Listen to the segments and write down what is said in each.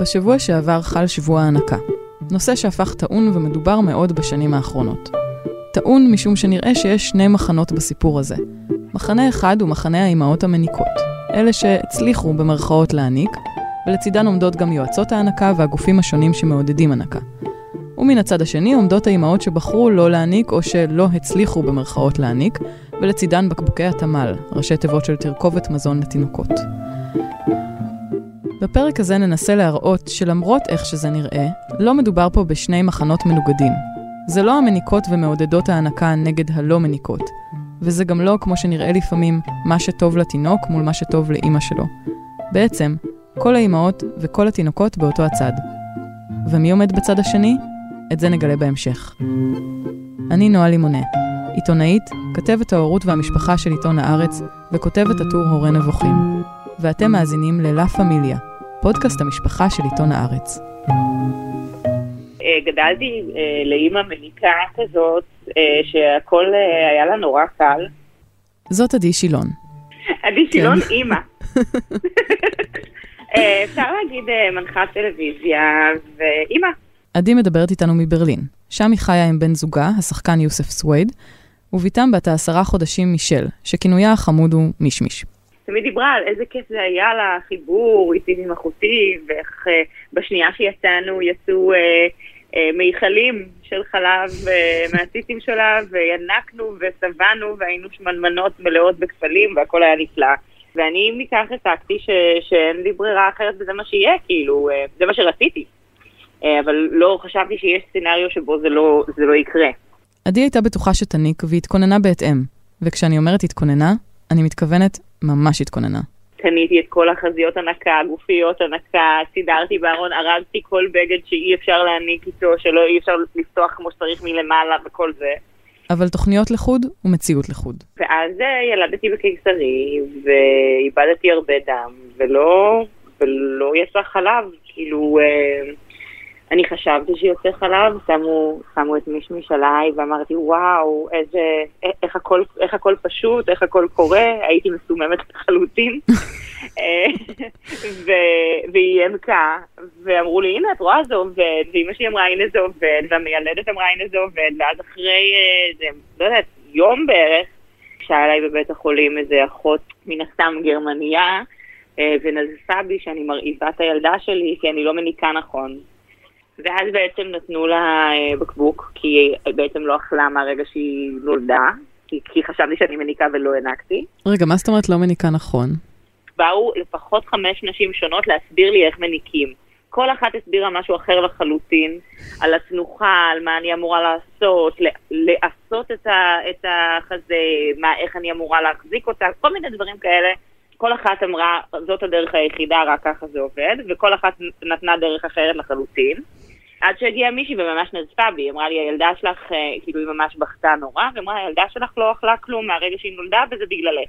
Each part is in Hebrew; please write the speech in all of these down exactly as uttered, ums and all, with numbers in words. בשבוע שעבר חל שבוע ההנקה, נושא שהפך טעון ומדובר מאוד בשנים האחרונות. טעון משום שנראה שיש שני מחנות בסיפור הזה. מחנה אחד הוא מחנה האימהות המניקות, אלה שהצליחו במרכאות להעניק, ולצידן עומדות גם יועצות ההנקה והגופים השונים שמעודדים הנקה. ומן הצד השני עומדות האימהות שבחרו לא להעניק או שלא הצליחו במרכאות להעניק, ולצידן בקבוקי התמל, ראשי תיבות של תרכובת מזון לתינוקות. בפרק הזה ננסה להראות שלמרות איך שזה נראה, לא מדובר פה בשני מחנות מנוגדים. זה לא המניקות ומעודדות ההנקה נגד הלא מניקות, וזה גם לא, כמו שנראה לפעמים, מה שטוב לתינוק מול מה שטוב לאמא שלו. בעצם, כל האימהות וכל התינוקות באותו הצד. ומי עומד בצד השני? את זה נגלה בהמשך. אני נועה לימונה, עיתונאית, כתבת ההורות והמשפחה של עיתון הארץ, וכותבת הטור הורה נבוכים. ואתם מאזינים ללה פמיליה, פודקאסט המשפחה של עיתון הארץ. גדלתי לאמא מניקה כזאת, שהכל היה לה נורא קל. זאת עדי שילון. עדי שילון אמא. אפשר להגיד מנחת טלוויזיה ואמא. עדי מדברת איתנו מברלין. שם היא חיה עם בן זוגה, השחקן יוסף סוויד, וביתם בת העשרה חודשים מישל, שכינויה החמוד הוא מישמיש. תמיד דיברה על איזה כיף זה היה לה, חיבור, איתי עם אחותי, ואיך בשנייה שיצאנו יצאו אה, אה, מיכלים של חלב אה, מהציצים שלה, וינקנו וסבנו, והיינו שמנמנות מלאות בכפלים, והכל היה נפלא. ואני מכך הסקתי ש- שאין לי ברירה אחרת, וזה מה שיהיה, כאילו, אה, זה מה שרציתי. אה, אבל לא חשבתי שיש סצנריו שבו זה לא, זה לא יקרה. עדי הייתה בטוחה שתניק, והתכוננה בהתאם. וכשאני אומרת התכוננה, אני מתכוונת ממש התכוננה. קניתי את כל החזיות הנקה, גופיות הנקה, סידרתי בארון, ארזתי כל בגד שאי אפשר להעניק איתו, שלא אי אפשר לפתוח כמו שצריך מלמעלה וכל זה. אבל תוכניות לחוד ומציאות לחוד. ואז ילדתי בקיסרי, ואיבדתי הרבה דם, ולא, ולא יצא חלב. כאילו, אני חשבתי שיוצא חלב, שמו, שמו את מישמיש עליי, ואמרתי, וואו, איזה, איך הכל, איך הכל פשוט, איך הכל קורה, הייתי מסוממת לחלוטין, ו- והיא ענקה, ואמרו לי, הנה, את רואה, זה עובד, ואמא שלי אמרה, הנה זה עובד, והמיילדת אמרה, הנה זה עובד, ואז אחרי, זה, לא יודעת, יום בערך, שעה עליי בבית החולים איזה אחות מן הסתם גרמניה, ונזפה בי שאני מרעיבה את הילדה שלי, כי אני לא מניקה נכון. ואז בעצם נתנו לה בקבוק, כי היא בעצם לא אכלה מהרגע שהיא נולדה, כי, כי חשבתי שאני מניקה ולא הענקתי. רגע, מה זאת אומרת לא מניקה נכון? באו לפחות חמש נשים שונות להסביר לי איך מניקים. כל אחת הסבירה משהו אחר לחלוטין, על הצנוחה, על מה אני אמורה לעשות, לעשות את, ה, את החזה, מה, איך אני אמורה להחזיק אותה, כל מיני דברים כאלה. כל אחת אמרה, זאת הדרך היחידה, רק ככה זה עובד, וכל אחת נתנה דרך אחרת לחלוטין. עד שהגיעה מישהי וממש נזפה בי, אמרה לי, הילדה שלך, כאילו היא ממש בכתה נורא, ואמרה, הילדה שלך לא אכלה כלום מהרגע שהיא נולדה, וזה בגללך.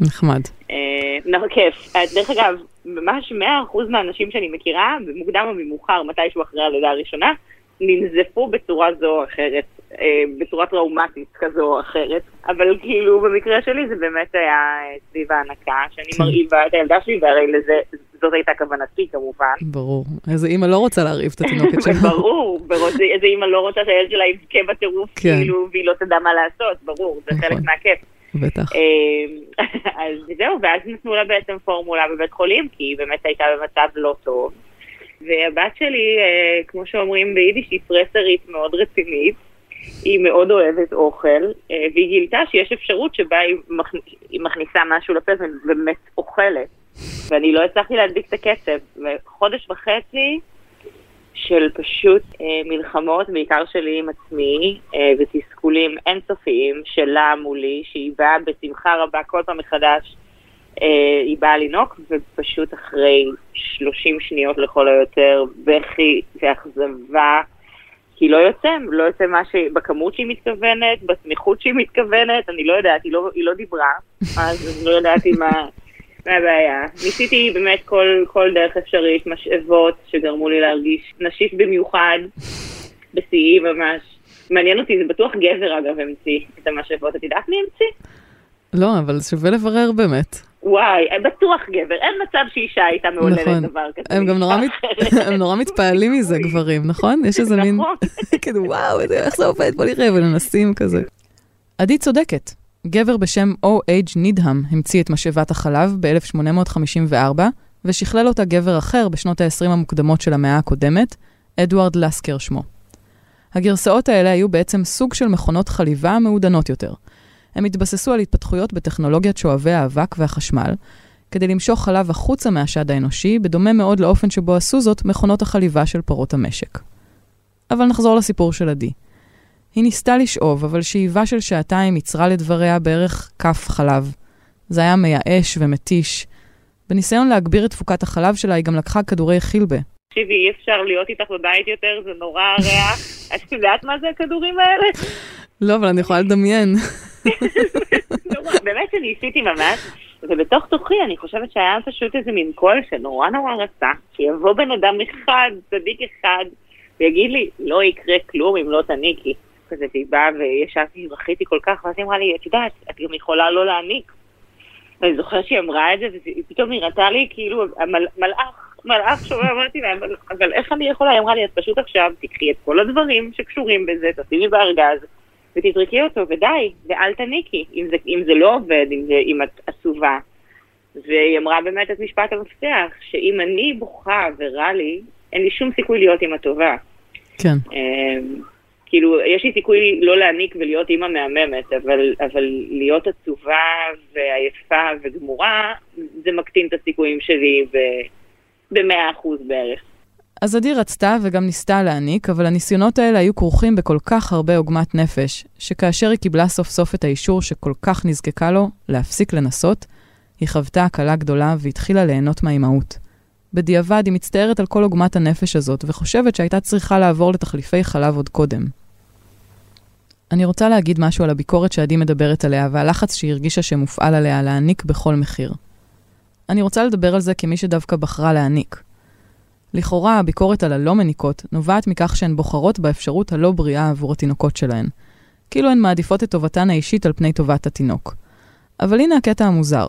נחמד. אה, כיף. דרך אגב, ממש מאה אחוז מהאנשים שאני מכירה, במוקדם או במאוחר, מתישהו אחרי הלידה הראשונה, ננזפו בצורה זו או אחרת, אה, בצורה טראומטית כזו או אחרת, אבל כאילו במקרה שלי זה באמת היה סביב ההנקה, שאני מרעיבה את הילדה שלי, והרי לזה, זאת הייתה כוונתי כמובן. ברור, איזה אימא לא רוצה להרעיב את התינוקת שלה. ברור, איזה אימא לא רוצה שהילד שלה יבכה בטירוף, כן. כאילו, והיא לא תדע מה לעשות, ברור, זה חלק מהכיף. בטח. אה, אז זהו, ואז נתנו לה בעצם פורמולה בבית חולים, כי היא באמת הייתה במצב לא טוב. והבת שלי, אה, כמו שאומרים ביידיש, היא פרסרית מאוד רצינית, היא מאוד אוהבת אוכל, אה, והיא גילתה שיש אפשרות שבה היא, מכ... היא מכניסה משהו לפה ובאמת אוכלת, ואני לא הצלחתי להדביק את הקצב, וחודש וחצי של פשוט אה, מלחמות, בעיקר שלי עם עצמי, אה, ותסכולים אינסופיים שלה מולי, שהיא באה בשמחה רבה כל פעם מחדש, היא באה לינוק, ופשוט אחרי שלושים שניות לכל היותר, בכי ואכזבה, כי לא יוצא, לא יוצא מה שבכמות שהיא מתכוונת, בסמיכות שהיא מתכוונת, אני לא יודעת, היא לא, היא לא דיברה, אז אני לא יודעתי מה, מה הבעיה. ניסיתי באמת כל, כל דרך אפשרית, משאבות שגרמו לי להרגיש נשית במיוחד, בשיאי ממש. מעניין אותי, זה בטוח גבר אגב המציא את המשאבות, את יודעת מי המציא? לא, אבל שווה לברר באמת. וואי, בטוח גבר, אין מצב שאישה הייתה מעוללת נכון. דבר כזה. הם גם נורא, מת... הם נורא מתפעלים מזה גברים, נכון? יש איזה מין, כזה וואו, איך זה עובד, בוא נראה ולנסים כזה. עדי צודקת. גבר בשם או אייץ' נידהם המציא את משאבת החלב ב-אלף שמונה מאות חמישים וארבע, ושכלל אותה גבר אחר בשנות ה-עשרים המוקדמות של המאה הקודמת, אדוארד לסקר שמו. הגרסאות האלה היו בעצם סוג של מכונות חליבה מעודנות יותר. הם התבססו על התפתחויות בטכנולוגיית שואבי האבק והחשמל, כדי למשוך חלב החוצה מהשד האנושי, בדומה מאוד לאופן שבו עשו זאת מכונות החליבה של פרות המשק. אבל נחזור לסיפור של עדי. היא ניסתה לשאוב, אבל שאיבה של שעתיים יצרה לדבריה בערך כף חלב. זה היה מייאש ומתיש. בניסיון להגביר את תפוקת החלב שלה, היא גם לקחה כדורי חילבה. תקשיבי, אי אפשר להיות איתך בבית יותר, זה נורא ריח. את יודעת מה זה הכדורים האלה? לא, אבל אני יכולה לדמיין. באמת שניסיתי ממש, ובתוך תוכי אני חושבת שהיה פשוט איזה מין קול שנורא נורא רצה, שיבוא בן אדם אחד, צדיק אחד, ויגיד לי, לא יקרה כלום אם לא תניקי. כזה היא באה וישבתי, רחיתי כל כך, ואז היא אמרה לי, את יודעת, את גם יכולה לא להעניק. ואני זוכרת שהיא אמרה את זה, ופתאום נראתה לי כאילו המלאך. מלאך שומע, אמרתי להם, אבל איך אני יכולה? היא אמרה לי, את פשוט עכשיו תקחי את כל הדברים שקשורים בזה, תשימי בארגז, ותזרקי אותו, ודי, ואל תניקי, אם זה, אם זה לא עובד, אם, זה, אם את עסובה. והיא אמרה באמת את משפט המפתח, שאם אני בוכה ורע לי, אין לי שום סיכוי להיות אמא טובה. כן. כאילו, יש לי סיכוי לא להניק ולהיות אמא מהממת, אבל, אבל להיות עצובה ועייפה וגמורה, זה מקטין את הסיכויים שלי ו... במאה אחוז בערך. אז עדי רצתה וגם ניסתה להעניק, אבל הניסיונות האלה היו כרוכים בכל כך הרבה עוגמת נפש, שכאשר היא קיבלה סוף סוף את האישור שכל כך נזקקה לו להפסיק לנסות, היא חוותה הקלה גדולה והתחילה ליהנות מהאימהות. בדיעבד היא מצטערת על כל עוגמת הנפש הזאת, וחושבת שהייתה צריכה לעבור לתחליפי חלב עוד קודם. אני רוצה להגיד משהו על הביקורת שעדי מדברת עליה, והלחץ שהיא הרגישה שמופעל עליה להעניק בכל מחיר. אני רוצה לדבר על זה כמי שדווקא בחרה להעניק. לכאורה, הביקורת על הלא מניקות נובעת מכך שהן בוחרות באפשרות הלא בריאה עבור התינוקות שלהן. כאילו הן מעדיפות את טובתן האישית על פני טובת התינוק. אבל הנה הקטע המוזר.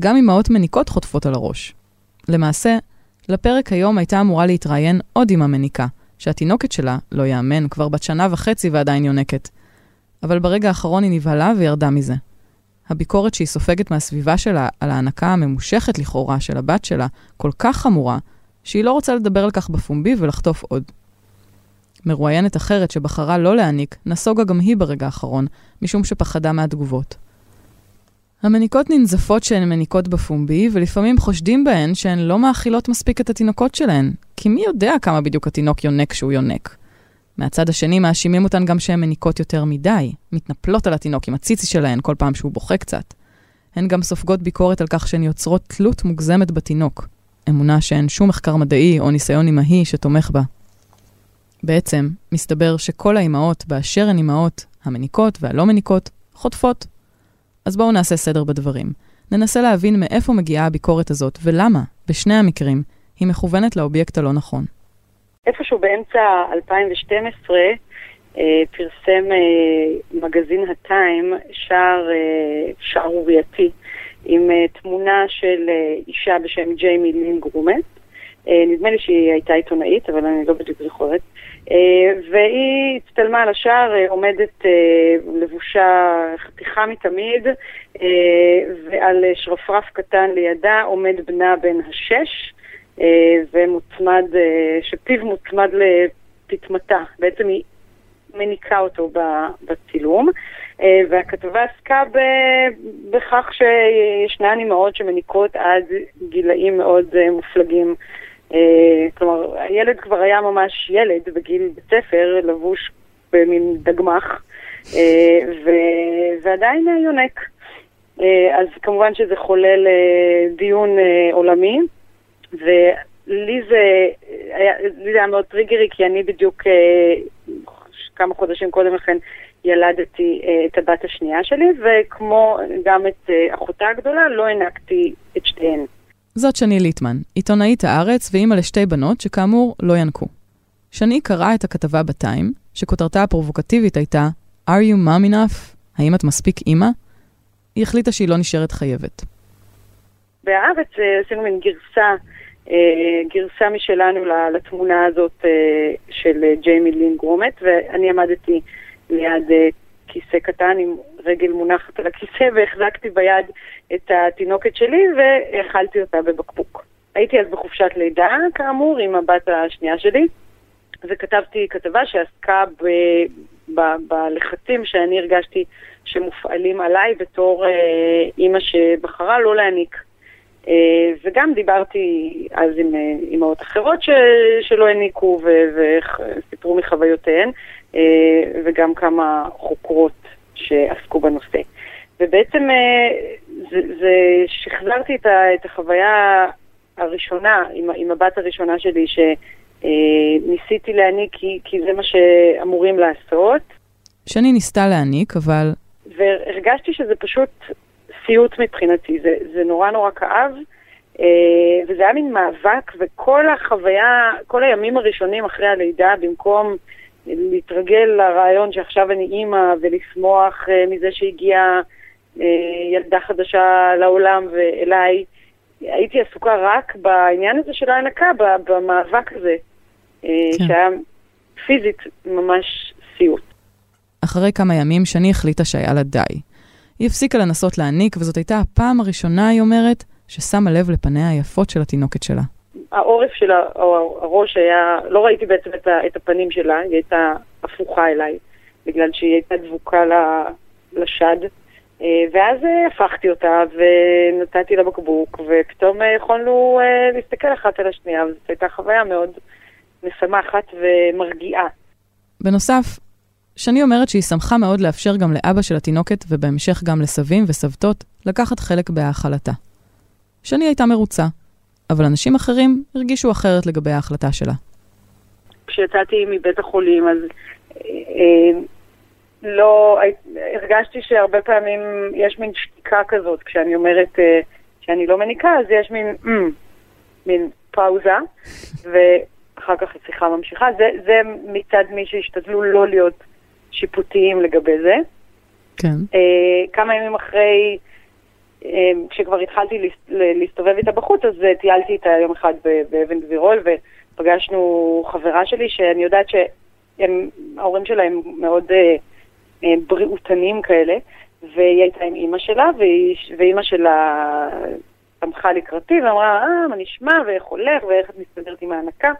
גם אמהות מניקות חוטפות על הראש. למעשה, לפרק היום הייתה אמורה להתראיין עוד אמא מניקה, שהתינוקת שלה, לא יאמן, כבר בת שנה וחצי ועדיין יונקת. אבל ברגע האחרון היא נבהלה וירדה מזה. הביקורת שהיא סופגת מהסביבה שלה על ההנקה הממושכת לכאורה של הבת שלה כל כך חמורה, שהיא לא רוצה לדבר על כך בפומבי ולחטוף עוד. מרואיינת אחרת שבחרה לא להעניק, נסוגה גם היא ברגע האחרון, משום שפחדה מהתגובות. המניקות ננזפות שהן מניקות בפומבי, ולפעמים חושדים בהן שהן לא מאכילות מספיק את התינוקות שלהן, כי מי יודע כמה בדיוק התינוק יונק שהוא יונק. מהצד השני מאשימים אותן גם שהן מניקות יותר מדי, מתנפלות על התינוק עם הציצי שלהן כל פעם שהוא בוכה קצת. הן גם סופגות ביקורת על כך שהן יוצרות תלות מוגזמת בתינוק, אמונה שאין שום מחקר מדעי או ניסיון אמהי שתומך בה. בעצם, מסתבר שכל האימהות באשר הן אימהות, המניקות והלא מניקות, חוטפות. אז בואו נעשה סדר בדברים. ננסה להבין מאיפה מגיעה הביקורת הזאת ולמה, בשני המקרים, היא מכוונת לאובייקט הלא נכון. איפשהו באמצע אלפיים ושתים עשרה פרסם מגזין הטיים שער שערורייתי עם תמונה של אישה בשם ג'יימי לין גרומט. נדמה לי שהיא הייתה עיתונאית, אבל אני לא בדיוק זוכרת. והיא הצטלמה על השער, עומדת לבושה חתיכה מתמיד, ועל שרפרף קטן לידה עומד בנה בן השש, ומוצמד, שפיו מוצמד לפטמתה. בעצם היא מניקה אותו בצילום, והכתבה עסקה בכך שישנן אימהות שמניקות עד גילאים מאוד מופלגים. כלומר, הילד כבר היה ממש ילד בגיל בית ספר, לבוש במין דגמח, ועדיין יונק. אז כמובן שזה חולל דיון עולמי, ולי זה היה, לי זה היה מאוד טריגרי, כי אני בדיוק כמה חודשים קודם לכן ילדתי את הבת השנייה שלי, וכמו גם את אחותה הגדולה, לא הענקתי את שתיהן. זאת שני ליטמן, עיתונאית הארץ ואימא לשתי בנות שכאמור לא ינקו. שני קראה את הכתבה בטיים, שכותרתה הפרובוקטיבית הייתה Are you mom enough? האם את מספיק אימא? היא החליטה שהיא לא נשארת חייבת. בארץ עשינו מין גרסה, גרסה משלנו לתמונה הזאת של ג'יימי לין גרומט, ואני עמדתי ליד כיסא קטן עם רגל מונחת על הכיסא, והחזקתי ביד את התינוקת שלי והאכלתי אותה בבקבוק. הייתי אז בחופשת לידה, כאמור, עם הבת השנייה שלי, וכתבתי כתבה שעסקה ב... בלחצים שאני הרגשתי שמופעלים עליי בתור אה, אימא שבחרה לא להעניק. אה, וגם דיברתי אז עם אה, אימהות אחרות ש, שלא העניקו וסיפרו מחוויותיהן, אה, וגם כמה חוקרות שעסקו בנושא. ובעצם אה, זה, זה שחזרתי את, ה, את החוויה הראשונה, עם, עם הבת הראשונה שלי ש... ניסיתי להעניק, כי, כי זה מה שאמורים לעשות. שאני ניסתה להעניק, אבל... והרגשתי שזה פשוט סיוט מבחינתי. זה, זה נורא נורא כאב, וזה היה מין מאבק, וכל החוויה, כל הימים הראשונים אחרי הלידה, במקום להתרגל לרעיון שעכשיו אני אימא, ולשמוח מזה שהגיעה ילדה חדשה לעולם ואליי, הייתי עסוקה רק בעניין הזה של ההנקה, במאבק הזה. כן. שהיה פיזית ממש סיוט. אחרי כמה ימים שני החליטה שהיה לה די. היא הפסיקה לנסות להעניק, וזאת הייתה הפעם הראשונה, היא אומרת, ששמה לב לפניה היפות של התינוקת שלה. העורף שלה, או הראש היה, לא ראיתי בעצם את הפנים שלה, היא הייתה הפוכה אליי, בגלל שהיא הייתה דבוקה לשד. ואז הפכתי אותה ונתתי לה בקבוק, ופתאום יכולנו להסתכל אחת על השנייה, וזאת הייתה חוויה מאוד משמחת ומרגיעה. בנוסף, שני אומרת שהיא שמחה מאוד לאפשר גם לאבא של התינוקת, ובהמשך גם לסבים וסבתות, לקחת חלק בהאכלתה. שני הייתה מרוצה, אבל אנשים אחרים הרגישו אחרת לגבי ההחלטה שלה. כשיצאתי מבית החולים, אז... לא, הרגשתי שהרבה פעמים יש מין שתיקה כזאת, כשאני אומרת שאני לא מניקה, אז יש מין, מין פאוזה, ואחר כך השיחה ממשיכה. זה, זה מצד מי שהשתדלו לא להיות שיפוטיים לגבי זה. כן. כמה ימים אחרי, כשכבר התחלתי להסתובב איתה בחוץ, אז טיילתי איתה יום אחד באבן גבירול, ופגשנו חברה שלי, שאני יודעת שההורים שלה הם מאוד... בריאותנים כאלה, והיא הייתה עם אמא שלה, ואמא שלה תמכה לקראתי, ואמרה, אה, מה נשמע, ואיך הולך, ואיך את מסתדרת עם ההנקה,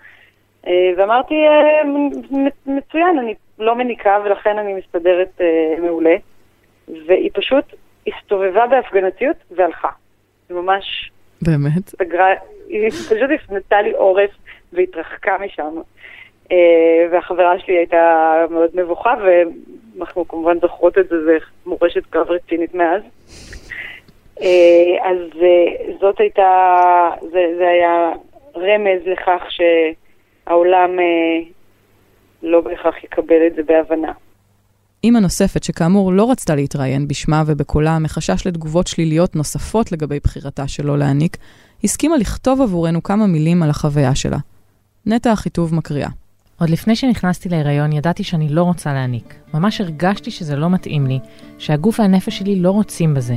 ואמרתי, מצוין, אני לא מניקה, ולכן אני מסתדרת מעולה, והיא פשוט הסתובבה בהפגנתיות, והלכה. היא ממש... באמת? היא פשוט הפנתה לי עורף, והתרחקה משם. והחברה שלי הייתה מאוד מבוכה, ו... אנחנו כמובן זוכרות את זה, זה מורשת קרב רצינית מאז. אז זאת הייתה, זה, זה היה רמז לכך שהעולם לא בהכרח יקבל את זה בהבנה. אמא נוספת שכאמור לא רצתה להתראיין בשמה ובקולה, מחשש לתגובות שליליות נוספות לגבי בחירתה שלא להעניק, הסכימה לכתוב עבורנו כמה מילים על החוויה שלה. נטע החיטוב מקריאה. עוד לפני שנכנסתי להיריון ידעתי שאני לא רוצה להעניק. ממש הרגשתי שזה לא מתאים לי, שהגוף והנפש שלי לא רוצים בזה.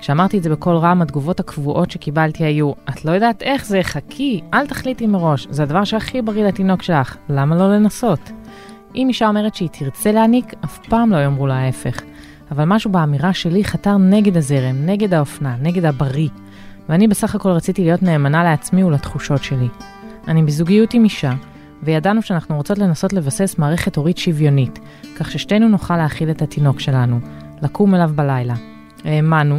כשאמרתי את זה בכל רם, התגובות הקבועות שקיבלתי היו, את לא יודעת איך זה, חכי, אל תחליטי מראש, זה הדבר שהכי בריא לתינוק שלך, למה לא לנסות? אם אישה אומרת שהיא תרצה להעניק, אף פעם לא יאמרו לה ההפך. אבל משהו באמירה שלי חתר נגד הזרם, נגד האופנה, נגד הבריא. ואני בסך הכל רציתי להיות נאמנה לעצמי ולתחושות שלי. אני בזוגיות עם אישה, וידענו שאנחנו רוצות לנסות לבסס מערכת הורית שוויונית, כך ששתינו נוכל להכיל את התינוק שלנו, לקום אליו בלילה. האמנו,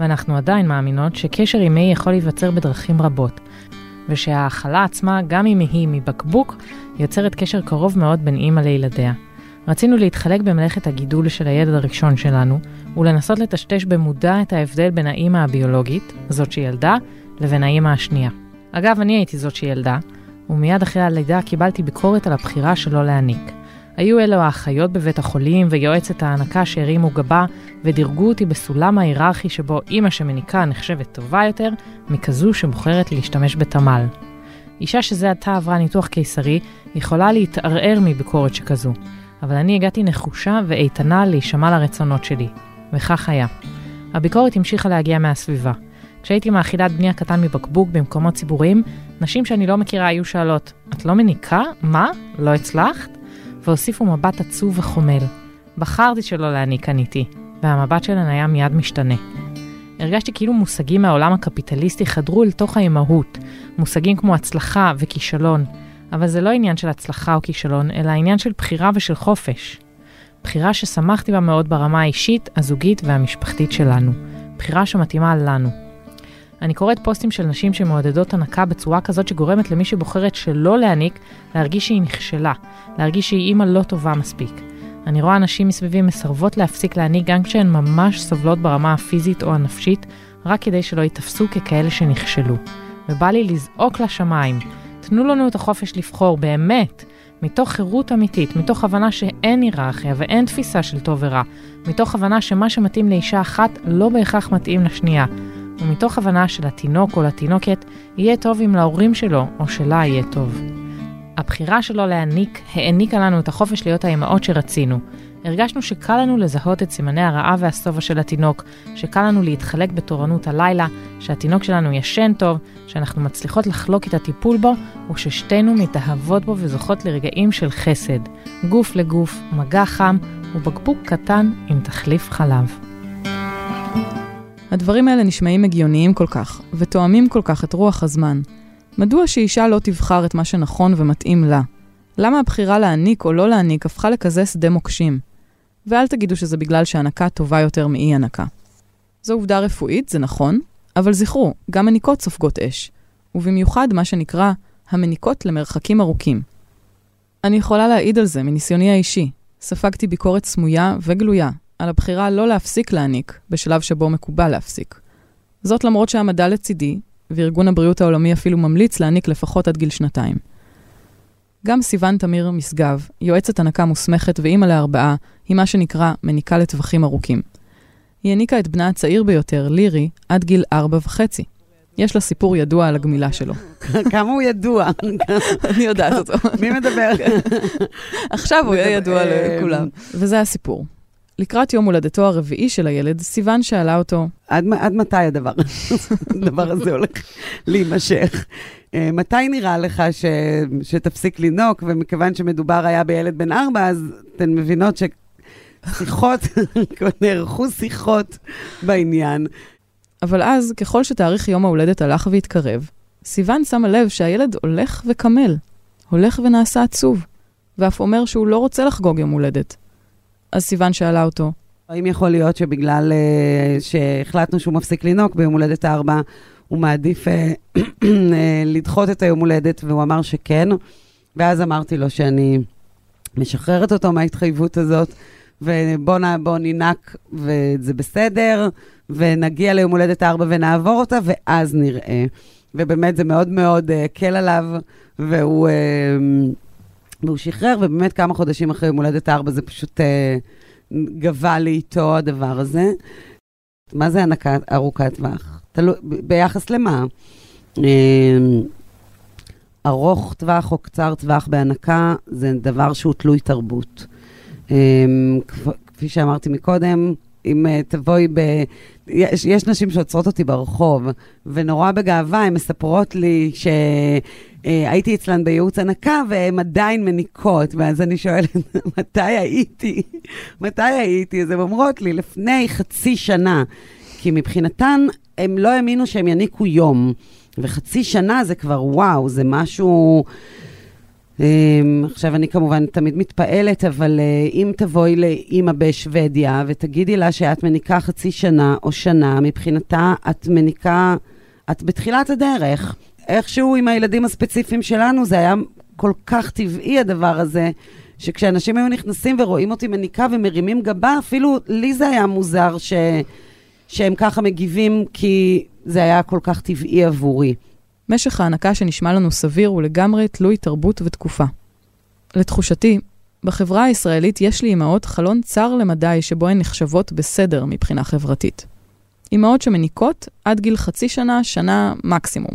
ואנחנו עדיין מאמינות, שקשר אימהי יכול להיווצר בדרכים רבות, ושהאכלה עצמה, גם אם היא מבקבוק, יוצרת קשר קרוב מאוד בין אימא לילדיה. רצינו להתחלק במלאכת הגידול של הילד הראשון שלנו, ולנסות לטשטש במודע את ההבדל בין האימא הביולוגית, זאת שילדה, לבין האימא השנייה. אגב, אני הייתי זאת שילדה, ומיד אחרי הלידה קיבלתי ביקורת על הבחירה שלא להעניק. היו אלו האחיות בבית החולים ויועצת ההנקה שהרימו גבה ודירגו אותי בסולם ההיררכי שבו אמא שמניקה נחשבת טובה יותר מכזו שבוחרת להשתמש בתמל. אישה שזה עתה עברה ניתוח קיסרי יכולה להתערער מביקורת שכזו, אבל אני הגעתי נחושה ואיתנה להישמע לרצונות שלי, וכך היה. הביקורת המשיכה להגיע מהסביבה. כשהייתי מאכילת בני הקטן מבקבוק במקומות ציבוריים, נשים שאני לא מכירה היו שאלות, את לא מניקה? מה? לא הצלחת? והוסיפו מבט עצוב וחומל. בחרתי שלא להניק, עניתי, והמבט שלהן היה מיד משתנה. הרגשתי כאילו מושגים מהעולם הקפיטליסטי חדרו אל תוך האימהות, מושגים כמו הצלחה וכישלון, אבל זה לא עניין של הצלחה או כישלון, אלא עניין של בחירה ושל חופש. בחירה ששמחתי בה מאוד ברמה האישית, הזוגית והמשפחתית שלנו. בחירה שמתאימה לנו. אני קוראת פוסטים של נשים שמעודדות הנקה בצורה כזאת שגורמת למי שבוחרת שלא להניק, להרגיש שהיא נכשלה, להרגיש שהיא אימא לא טובה מספיק. אני רואה אנשים מסביבי מסרבות להפסיק להניק גם כשהן ממש סובלות ברמה הפיזית או הנפשית, רק כדי שלא ייתפסו ככאלה שנכשלו. ובא לי לזעוק לשמיים. תנו לנו את החופש לבחור באמת, מתוך חירות אמיתית, מתוך הבנה שאין היררכיה ואין תפיסה של טוב ורע, מתוך הבנה שמה שמתאים לאישה אחת לא בהכרח מתאים לשנייה, ומתוך הבנה של התינוק או לתינוקת יהיה טוב אם להורים שלו או שלה יהיה טוב. הבחירה שלו להעניק העניקה לנו את החופש להיות האימהות שרצינו. הרגשנו שקל לנו לזהות את סימני הרעה והסובה של התינוק, שקל לנו להתחלק בתורנות הלילה, שהתינוק שלנו ישן טוב, שאנחנו מצליחות לחלוק את הטיפול בו, וששתינו מתאהבות בו וזוכות לרגעים של חסד. גוף לגוף, מגע חם, ובקבוק קטן עם תחליף חלב. הדברים האלה נשמעים הגיוניים כל כך, ותואמים כל כך את רוח הזמן. מדוע שאישה לא תבחר את מה שנכון ומתאים לה? למה הבחירה להעניק או לא להעניק הפכה לכזה שדה מוקשים? ואל תגידו שזה בגלל שהענקה טובה יותר מאי ענקה. זו עובדה רפואית, זה נכון, אבל זכרו, גם מניקות סופגות אש, ובמיוחד מה שנקרא המניקות למרחקים ארוכים. אני יכולה להעיד על זה מניסיוני האישי. ספגתי ביקורת סמויה וגלויה על הבחירה לא להפסיק להעניק בשלב שבו מקובל להפסיק. זאת למרות שהמדע לצידי, וארגון הבריאות העולמי אפילו ממליץ להעניק לפחות עד גיל שנתיים. גם סיוון תמיר מסגב, יועצת הנקה מוסמכת ואימא לארבעה, היא מה שנקרא מניקה לטווחים ארוכים. היא העניקה את בנה הצעיר ביותר, לירי, עד גיל ארבע וחצי. יש לה סיפור ידוע על הגמילה שלו. כמה הוא ידוע? אני יודעת אותו. מי מדבר? עכשיו הוא יהיה ידוע לכולם. וזה הסיפור. לקראת יום הולדתו הרביעי של הילד, סיוון שאלה אותו, עד מתי הדבר הזה הולך להימשך? מתי נראה לך שתפסיק לנוק? ומכיוון שמדובר היה בילד בן ארבע, אז אתן מבינות ששיחות, נערכו שיחות בעניין. אבל אז, ככל שתאריך יום ההולדת הלך והתקרב, סיוון שמה לב שהילד הולך וקמל, הולך ונעשה עצוב, ואף אומר שהוא לא רוצה לחגוג יום הולדת. אז סיוון שאלה אותו, האם יכול להיות שבגלל uh, שהחלטנו שהוא מפסיק לנוק ביום הולדת הארבע, הוא מעדיף uh, לדחות את היום הולדת, והוא אמר שכן, ואז אמרתי לו שאני משחררת אותו מההתחייבות הזאת, ובוא בוא נינק וזה בסדר, ונגיע ליום הולדת הארבע ונעבור אותה, ואז נראה. ובאמת זה מאוד מאוד uh, קל עליו, והוא... Uh, והוא שחרר, ובאמת כמה חודשים אחרי מולדת ארבע, זה פשוט אה, גבה לי איתו הדבר הזה. מה זה הנקה ארוכת טווח? תלו, ב- ביחס למה? אה, ארוך טווח או קצר טווח בהנקה, זה דבר שהוא תלוי תרבות. אה, כפ- כפי שאמרתי מקודם, אם uh, תבואי ב... יש, יש נשים שעוצרות אותי ברחוב, ונורא בגאווה, הן מספרות לי שהייתי uh, אצלן בייעוץ הנקה, והן עדיין מניקות, ואז אני שואלת, מתי הייתי? מתי הייתי? אז הן אומרות לי, לפני חצי שנה, כי מבחינתן, הם לא האמינו שהם יניקו יום, וחצי שנה זה כבר וואו, זה משהו... עכשיו אני כמובן תמיד מתפעלת, אבל אם תבואי לאמא בשוודיה ותגידי לה שאת מניקה חצי שנה או שנה, מבחינתה את מניקה, את בתחילת הדרך. איכשהו עם הילדים הספציפיים שלנו זה היה כל כך טבעי הדבר הזה, שכשאנשים היו נכנסים ורואים אותי מניקה ומרימים גבה, אפילו לי זה היה מוזר ש... שהם ככה מגיבים, כי זה היה כל כך טבעי עבורי. משך ההנקה שנשמע לנו סביר הוא לגמרי תלוי תרבות ותקופה. לתחושתי, בחברה הישראלית יש לי אמהות חלון צר למדי שבו הן נחשבות בסדר מבחינה חברתית. אמהות שמניקות עד גיל חצי שנה, שנה מקסימום.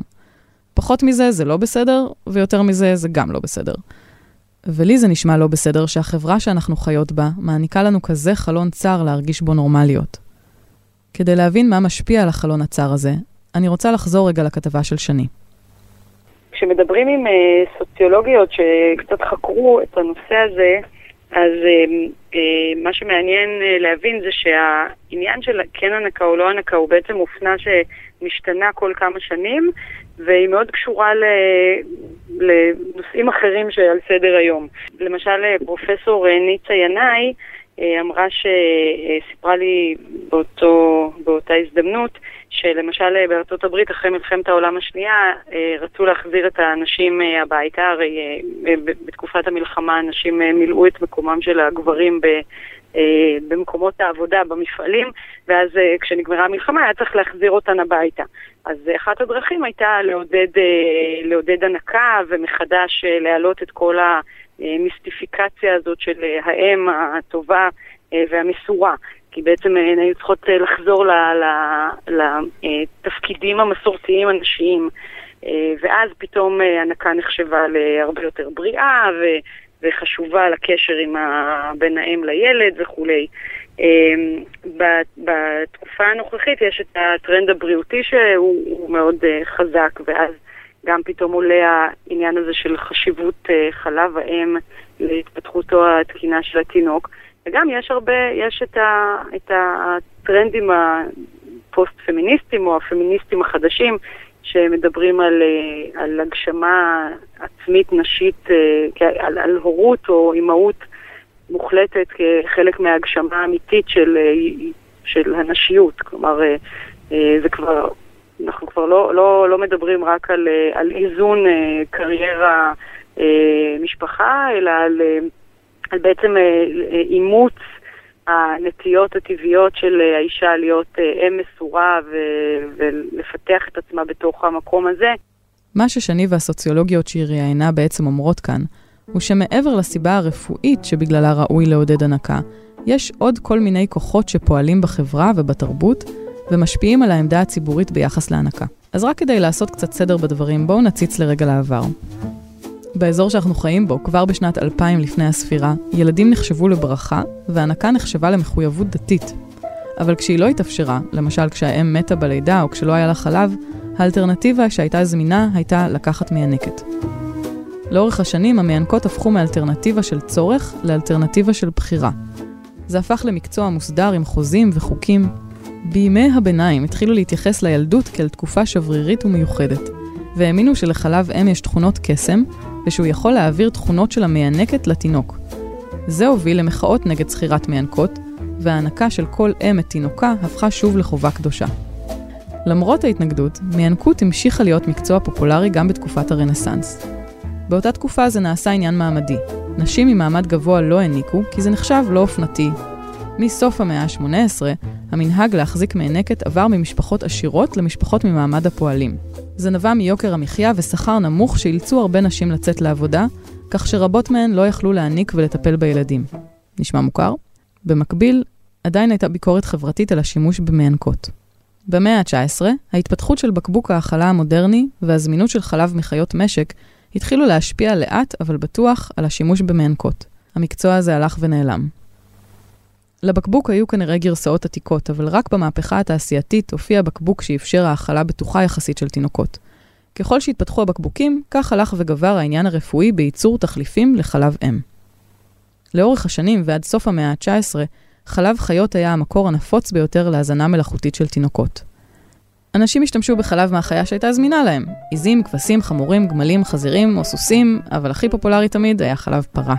פחות מזה זה לא בסדר, ויותר מזה זה גם לא בסדר. ולי זה נשמע לא בסדר שהחברה שאנחנו חיות בה מעניקה לנו כזה חלון צר להרגיש בו נורמליות. כדי להבין מה משפיע על החלון הצר הזה, אני רוצה לחזור רגע לכתבה של שני. כשמדברים עם סוציולוגיות שקצת חקרו את הנושא הזה, אז מה שמעניין להבין זה שהעניין של כן הנקה או לא הנקה הוא בעצם אופנה שמשתנה כל כמה שנים, והיא מאוד קשורה לנושאים אחרים שעל סדר היום. למשל, פרופסור ניצה ינאי אמרה, שסיפרה לי באותו, באותה הזדמנות, שלמשל בארצות הברית אחרי מלחמת העולם השנייה רצו להחזיר את האנשים הביתה. הרי בתקופת המלחמה אנשים מילאו את מקומם של הגברים במקומות העבודה, במפעלים, ואז כשנגמרה המלחמה היה צריך להחזיר אותן הביתה. אז אחת הדרכים הייתה לעודד, לעודד הנקה ומחדש להעלות את כל ה... מיסטיפיקציה הזאת של האם הטובה והמסורה, כי בעצם הן היו צריכות לחזור לתפקידים המסורתיים הנשיים, ואז פתאום הנקה נחשבה להרבה יותר בריאה וחשובה לקשר עם בין האם לילד וכולי. בתקופה הנוכחית יש את הטרנד הבריאותי שהוא מאוד חזק, ואז גם פתאום עולה העניין הזה של חשיבות חלב האם להתפתחותו התקינה של התינוק. וגם יש הרבה, יש את, ה, את הטרנדים הפוסט-פמיניסטיים או הפמיניסטיים החדשים שמדברים על, על הגשמה עצמית נשית, על, על הורות או אימהות מוחלטת כחלק מההגשמה האמיתית של, של הנשיות. כלומר, זה כבר... אנחנו כבר לא, לא, לא מדברים רק על, על איזון קריירה משפחה, אלא על, על בעצם אימוץ הנטיות הטבעיות של האישה להיות אם מסורה ו, ולפתח את עצמה בתוך המקום הזה. מה ששני והסוציולוגיות שהיא ראיינה בעצם אומרות כאן, הוא שמעבר לסיבה הרפואית שבגללה ראוי לעודד הנקה, יש עוד כל מיני כוחות שפועלים בחברה ובתרבות, ומשפיעים על העמדה הציבורית ביחס להנקה. אז רק כדי לעשות קצת סדר בדברים, בואו נציץ לרגע לעבר. באזור שאנחנו חיים בו, כבר בשנת אלפיים לפני הספירה, ילדים נחשבו לברכה, והנקה נחשבה למחויבות דתית. אבל כשהיא לא התאפשרה, למשל כשהאם מתה בלידה או כשלא היה לה חלב, האלטרנטיבה שהייתה זמינה הייתה לקחת מיינקת. לאורך השנים, המיינקות הפכו מאלטרנטיבה של צורך לאלטרנטיבה של בחירה. זה הפך למקצוע מוסדר עם חוזים וחוקים. בימי הביניים התחילו להתייחס לילדות כאל תקופה שברירית ומיוחדת, והאמינו שלחלב אם יש תכונות קסם, ושהוא יכול להעביר תכונות של המיינקת לתינוק. זה הוביל למחאות נגד שכירת מיינקות, וההנקה של כל אם את תינוקה הפכה שוב לחובה קדושה. למרות ההתנגדות, מיינקות המשיכה להיות מקצוע פופולרי גם בתקופת הרנסנס. באותה תקופה זה נעשה עניין מעמדי. נשים ממעמד גבוה לא העניקו, כי זה נחשב לא אופנתי. מסוף המאה ה-שמונה עשרה, המנהג להחזיק מיינקת עבר ממשפחות עשירות למשפחות ממעמד הפועלים. זה נבע מיוקר המחיה ושכר נמוך שאילצו הרבה נשים לצאת לעבודה, כך שרבות מהן לא יכלו להעניק ולטפל בילדים. נשמע מוכר? במקביל, עדיין הייתה ביקורת חברתית על השימוש במיינקות. במאה ה-תשע עשרה, ההתפתחות של בקבוק האכלה המודרני והזמינות של חלב מחיות משק התחילו להשפיע לאט אבל בטוח על השימוש במיינקות. המקצוע הזה הלך ונעלם. לבקבוק היו כנראה גרסאות עתיקות, אבל רק במהפכה התעשייתית הופיע בקבוק שאפשר האכלה בטוחה יחסית של תינוקות. ככל שהתפתחו הבקבוקים, כך הלך וגבר העניין הרפואי בייצור תחליפים לחלב אם. לאורך השנים ועד סוף המאה ה-תשע עשרה, חלב חיות היה המקור הנפוץ ביותר להזנה מלאכותית של תינוקות. אנשים השתמשו בחלב מהחיה שהייתה זמינה להם, עיזים, כבשים, חמורים, גמלים, חזירים או סוסים, אבל הכי פופולרי תמיד היה חלב פרה.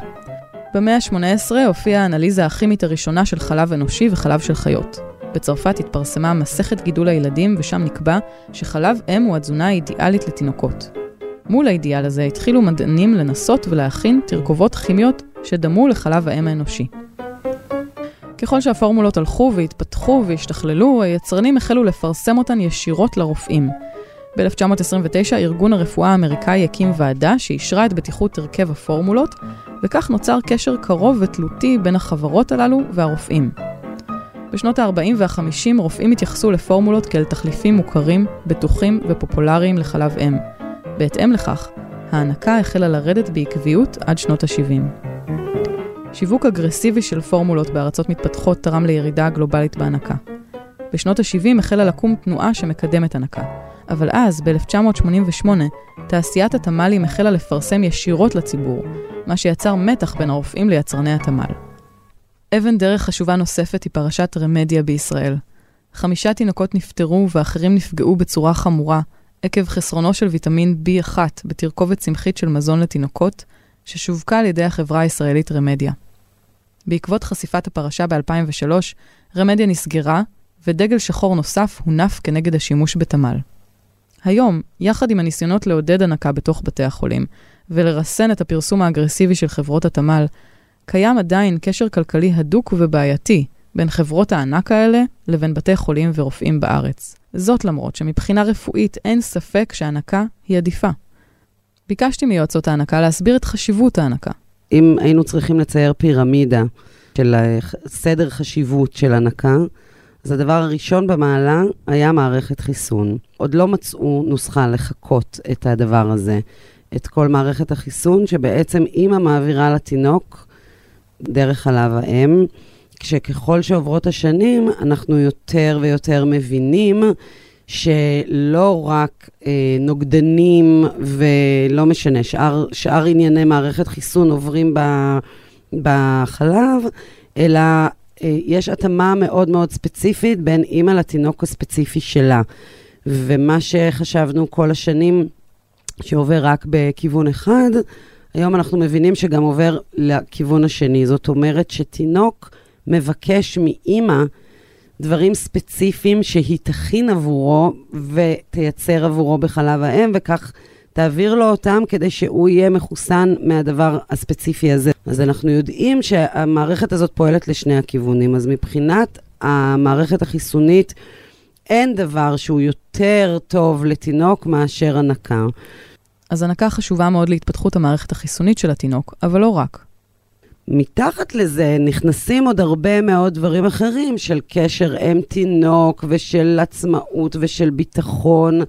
במאה ה-שמונה עשרה הופיעה האנליזה הכימית הראשונה של חלב אנושי וחלב של חיות. בצרפת התפרסמה מסכת גידול הילדים, ושם נקבע שחלב אם הוא התזונה האידיאלית לתינוקות. מול האידיאל הזה התחילו מדענים לנסות ולהכין תרכובות כימיות שדמו לחלב האם האנושי. ככל שהפורמולות הלכו והתפתחו והשתכללו, היצרנים החלו לפרסם אותן ישירות לרופאים. ב-אלף תשע מאות עשרים ותשע ארגון הרפואה האמריקאי הקים ועדה שאישרה את בטיחות הרכב הפורמולות, וכך נוצר קשר קרוב ותלותי בין החברות הללו והרופאים. בשנות ה-ארבעים וה-חמישים רופאים התייחסו לפורמולות כאל תחליפים מוכרים, בטוחים ופופולריים לחלב אם. בהתאם לכך, ההנקה החלה לרדת בעקביות עד שנות ה-שבעים. שיווק אגרסיבי של פורמולות בארצות מתפתחות תרם לירידה הגלובלית בהנקה. בשנות ה-שבעים החלה לקום תנועה שמקדמת הנקה. אבל אז, ב-אלף תשע מאות שמונים ושמונה, תעשיית התמלים החלה לפרסם ישירות לציבור, מה שיצר מתח בין הרופאים ליצרני התמל. אבן דרך חשובה נוספת היא פרשת רמדיה בישראל. חמישה תינוקות נפטרו ואחרים נפגעו בצורה חמורה, עקב חסרונו של ויטמין בי אחת בתרכובת צמחית של מזון לתינוקות, ששווקה על ידי החברה הישראלית רמדיה. בעקבות חשיפת הפרשה ב-אלפיים ושלוש, רמדיה נסגרה, ודגל שחור נוסף הונף כנגד השימוש בתמל. היום, יחד עם הניסיונות לעודד הנקה בתוך בתי החולים, ולרסן את הפרסום האגרסיבי של חברות התמל, קיים עדיין קשר כלכלי הדוק ובעייתי בין חברות הענק האלה לבין בתי חולים ורופאים בארץ. זאת למרות שמבחינה רפואית אין ספק שההנקה היא עדיפה. ביקשתי מיועצות ההנקה להסביר את חשיבות ההנקה. אם היינו צריכים לצייר פירמידה של סדר חשיבות של הנקה, אז הדבר הראשון במעלה היה מערכת חיסון. עוד לא מצאו נוסחה לחכות את הדבר הזה, את כל מערכת החיסון, שבעצם אמא מעבירה לתינוק דרך חלב האם, כשככל שעוברות השנים אנחנו יותר ויותר מבינים שלא רק אה, נוגדנים ולא משנה, שאר, שאר ענייני מערכת חיסון עוברים ב, בחלב, אלא אה, יש התאמה מאוד מאוד ספציפית בין אימא לתינוק הספציפי שלה. ומה שחשבנו כל השנים שעובר רק בכיוון אחד, היום אנחנו מבינים שגם עובר לכיוון השני. זאת אומרת שתינוק מבקש מאמא דברים ספציפיים שהיא תכין עבורו ותייצר עבורו בחלב האם, וכך תעביר לו אותם כדי שהוא יהיה מחוסן מהדבר הספציפי הזה. אז אנחנו יודעים שהמערכת הזאת פועלת לשני הכיוונים. אז מבחינת המערכת החיסונית אין דבר שהוא יותר טוב לתינוק מאשר הנקה. אז הנקה חשובה מאוד להתפתחות המערכת החיסונית של התינוק, אבל לא רק. מתחת לזה נכנסים עוד הרבה מאוד דברים אחרים, של קשר עם תינוק ושל עצמאות ושל ביטחון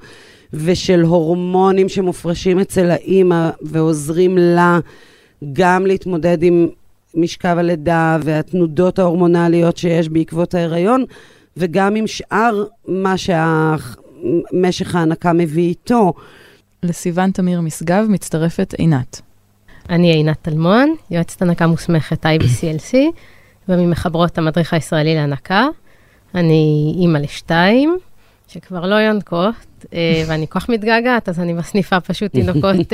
ושל הורמונים שמופרשים אצל האמא ועוזרים לה גם להתמודד עם משכב הלידה והתנודות ההורמונליות שיש בעקבות ההיריון, וגם עם שאר מה שמשך ההנקה מביא איתו. לסיוון תמיר מסגב מצטרפת עינת. אני עינת תלמון, יועצת הנקה מוסמכת איי בי סי אל סי, וממחברות המדריך הישראלי להנקה. אני אימא לשתיים, שכבר לא יונקות, ואני כוח מתגעגעת, אז אני בסניפה פשוט תינוקות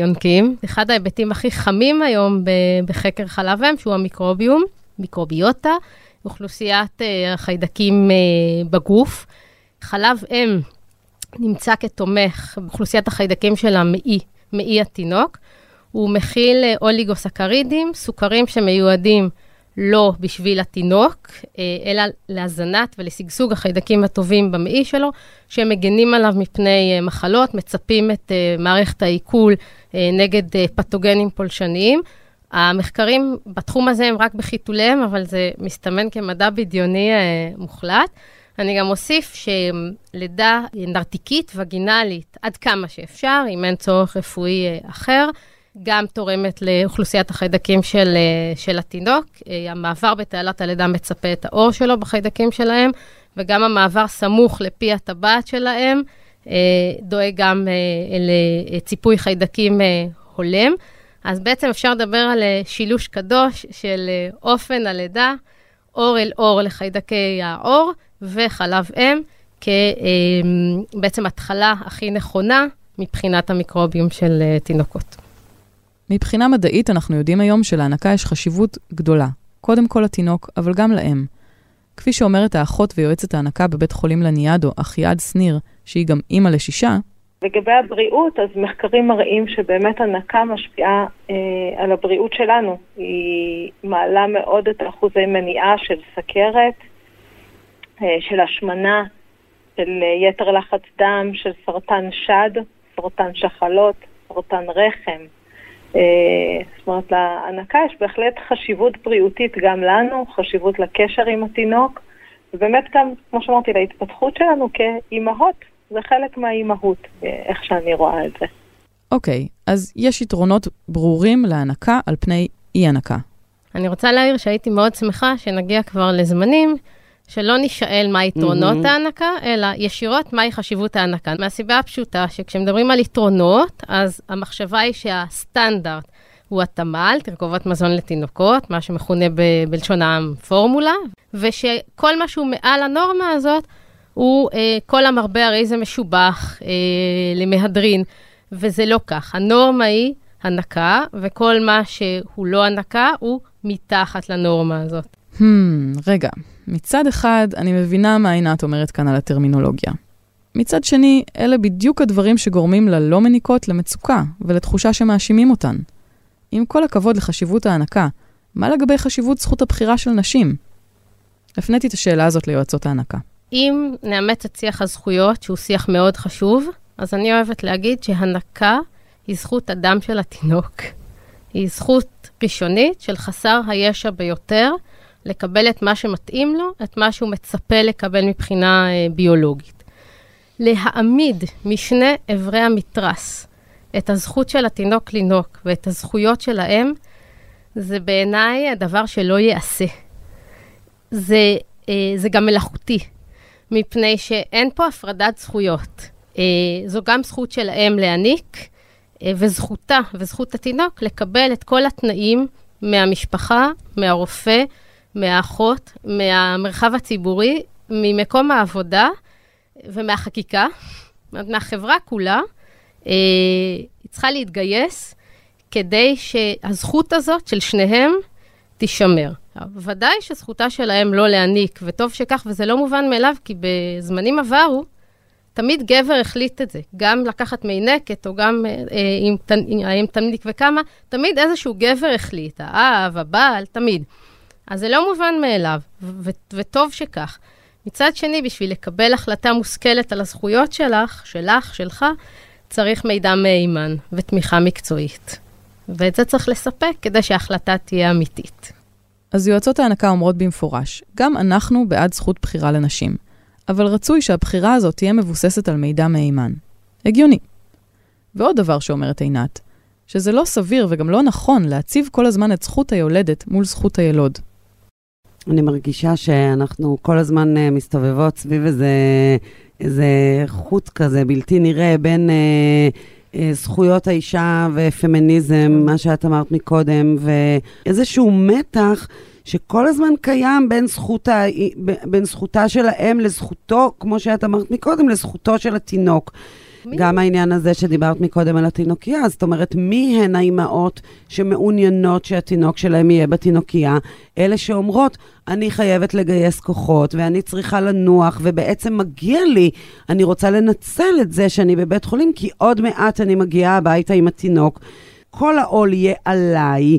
יונקים. אחד ההיבטים הכי חמים היום בחקר חלב אם, שהוא המיקרוביום, מיקרוביוטה, אוכלוסיית החיידקים בגוף. חלב אם נמצא כתומך, אוכלוסיית החיידקים של המעי, מעי התינוק, הוא מכיל אוליגוסקרידים, סוכרים שמיועדים לא בשביל התינוק, אלא להזנת ולסגסוג החיידקים הטובים במעי שלו, שמגנים עליו מפני מחלות, מצפים את מערכת העיכול נגד פתוגנים פולשניים. המחקרים בתחום הזה הם רק בחיתוליהם, אבל זה מסתמן כמדע בדיוני מוחלט. אני גם אוסיף שלידה נרתיקית וגינלית, עד כמה שאפשר, אם אין צורך רפואי אחר, גם תורמת לאוכלוסיית החיידקים של, של התינוק. המעבר בתעלת הלידה מצפה את האור שלו בחיידקים שלהם, וגם המעבר סמוך לפי הטבעת שלהם, דואג גם לציפוי חיידקים הולם. אז בעצם אפשר לדבר על שילוש קדוש של אופן הלידה, אור אל אור לחיידקי האור, וחלב אם, כבעצם התחלה הכי נכונה מבחינת המיקרוביום של תינוקות. מבחינה מדעית אנחנו יודעים היום שלהנקה יש חשיבות גדולה, קודם כל לתינוק, אבל גם לאם. כפי שאומרת האחות ויועצת ההנקה בבית חולים לניאדו, אחיעד סניר, שהיא גם אימא לשישה. לגבי הבריאות, אז מחקרים מראים שבאמת הנקה משפיעה אה, על הבריאות שלנו. היא מעלה מאוד את אחוזי מניעה של סכרת, אה, של השמנה, של יתר לחץ דם, של סרטן שד, סרטן שחלות, סרטן רחם. זאת אומרת, להנקה יש בהחלט חשיבות בריאותית גם לנו, חשיבות לקשר עם התינוק, ובאמת גם, כמו שאמרתי, להתפתחות שלנו כאימהות, זה חלק מהאימהות, איך שאני רואה את זה. אוקיי, אז יש יתרונות ברורים להנקה על פני אי-הנקה. אני רוצה להעיר שהייתי מאוד שמחה שנגיע כבר לזמנים שלא נשאל מה יתרונות ההנקה, אלא ישירות מהי חשיבות ההנקה. מהסיבה הפשוטה שכשמדברים על יתרונות, אז המחשבה היא שהסטנדרט הוא התמ"ל, תרכובת מזון לתינוקות, מה שמכונה ב- בלשון העם פורמולה, ושכל משהו מעל הנורמה הזאת, הוא אה, כל המרבה הרי זה משובח אה, למהדרין, וזה לא כך. הנורמה היא הנקה, וכל מה שהוא לא הנקה, הוא מתחת לנורמה הזאת. Hmm, רגע, מצד אחד אני מבינה מה עינת אומרת כאן על הטרמינולוגיה. מצד שני, אלה בדיוק הדברים שגורמים ללא מניקות למצוקה ולתחושה שמאשימים אותן. עם כל הכבוד לחשיבות ההנקה, מה לגבי חשיבות זכות הבחירה של נשים? הפניתי את השאלה הזאת ליועצות ההנקה. אם נאמץ את שיח הזכויות, שהוא שיח מאוד חשוב, אז אני אוהבת להגיד שהנקה היא זכות אדם של התינוק. היא זכות ראשונית של חסר הישע ביותר, לקבל את מה שמתאים לו, את מה שהוא מצפה לקבל מבחינה ביולוגית. להעמיד משני עברי המתרס את הזכות של התינוק לינוק ואת הזכויות שלהם, זה בעיניי הדבר שלא יעשה. זה, זה גם מלאכותי, מפני שאין פה הפרדת זכויות. זו גם זכות שלהם להניק, וזכותה וזכות התינוק לקבל את כל התנאים מהמשפחה, מהרופא, מהאחות, מהמרחב הציבורי, ממקום העבודה ומהחקיקה, מהחברה כולה, היא צריכה להתגייס כדי שהזכות הזאת של שניהם תישמר. ודאי שזכותה שלהם לא להעניק, וטוב שכך, וזה לא מובן מאליו, כי בזמנים עברו, תמיד גבר החליט את זה, גם לקחת מיינקת, או גם אם תמיד וכמה, תמיד איזשהו גבר החליט, האב, הבעל, תמיד. אז זה לא מובן מאליו, ו- ו- וטוב שכך. מצד שני, בשביל לקבל החלטה מושכלת על הזכויות שלך, שלך, שלך, צריך מידע מהימן ותמיכה מקצועית. ואת זה צריך לספק כדי שההחלטה תהיה אמיתית. אז יועצות ההנקה אומרות במפורש, גם אנחנו בעד זכות בחירה לנשים, אבל רצוי שהבחירה הזאת תהיה מבוססת על מידע מהימן. הגיוני. ועוד דבר שאומרת עינת, שזה לא סביר וגם לא נכון להציב כל הזמן את זכות היולדת מול זכות הילוד. אני מרגישה שאנחנו כל הזמן מסתובבות סביב איזה, איזה חוט כזה בלתי נראה בין אה, אה, זכויות האישה ופמיניזם, מה שאת אמרת מקודם, ואיזשהו מתח שכל הזמן קיים בין, זכותה, בין זכותה של האם לזכותו, כמו שאת אמרת מקודם, לזכותו של התינוק. גם העניין הזה שדיברת מקודם על התינוקייה, זאת אומרת, מי הן האימהות שמעוניינות שהתינוק שלהם יהיה בתינוקייה? אלה שאומרות, אני חייבת לגייס כוחות, ואני צריכה לנוח, ובעצם מגיע לי, אני רוצה לנצל את זה שאני בבית חולים, כי עוד מעט אני מגיעה הביתה עם התינוק, כל העול יהיה עליי,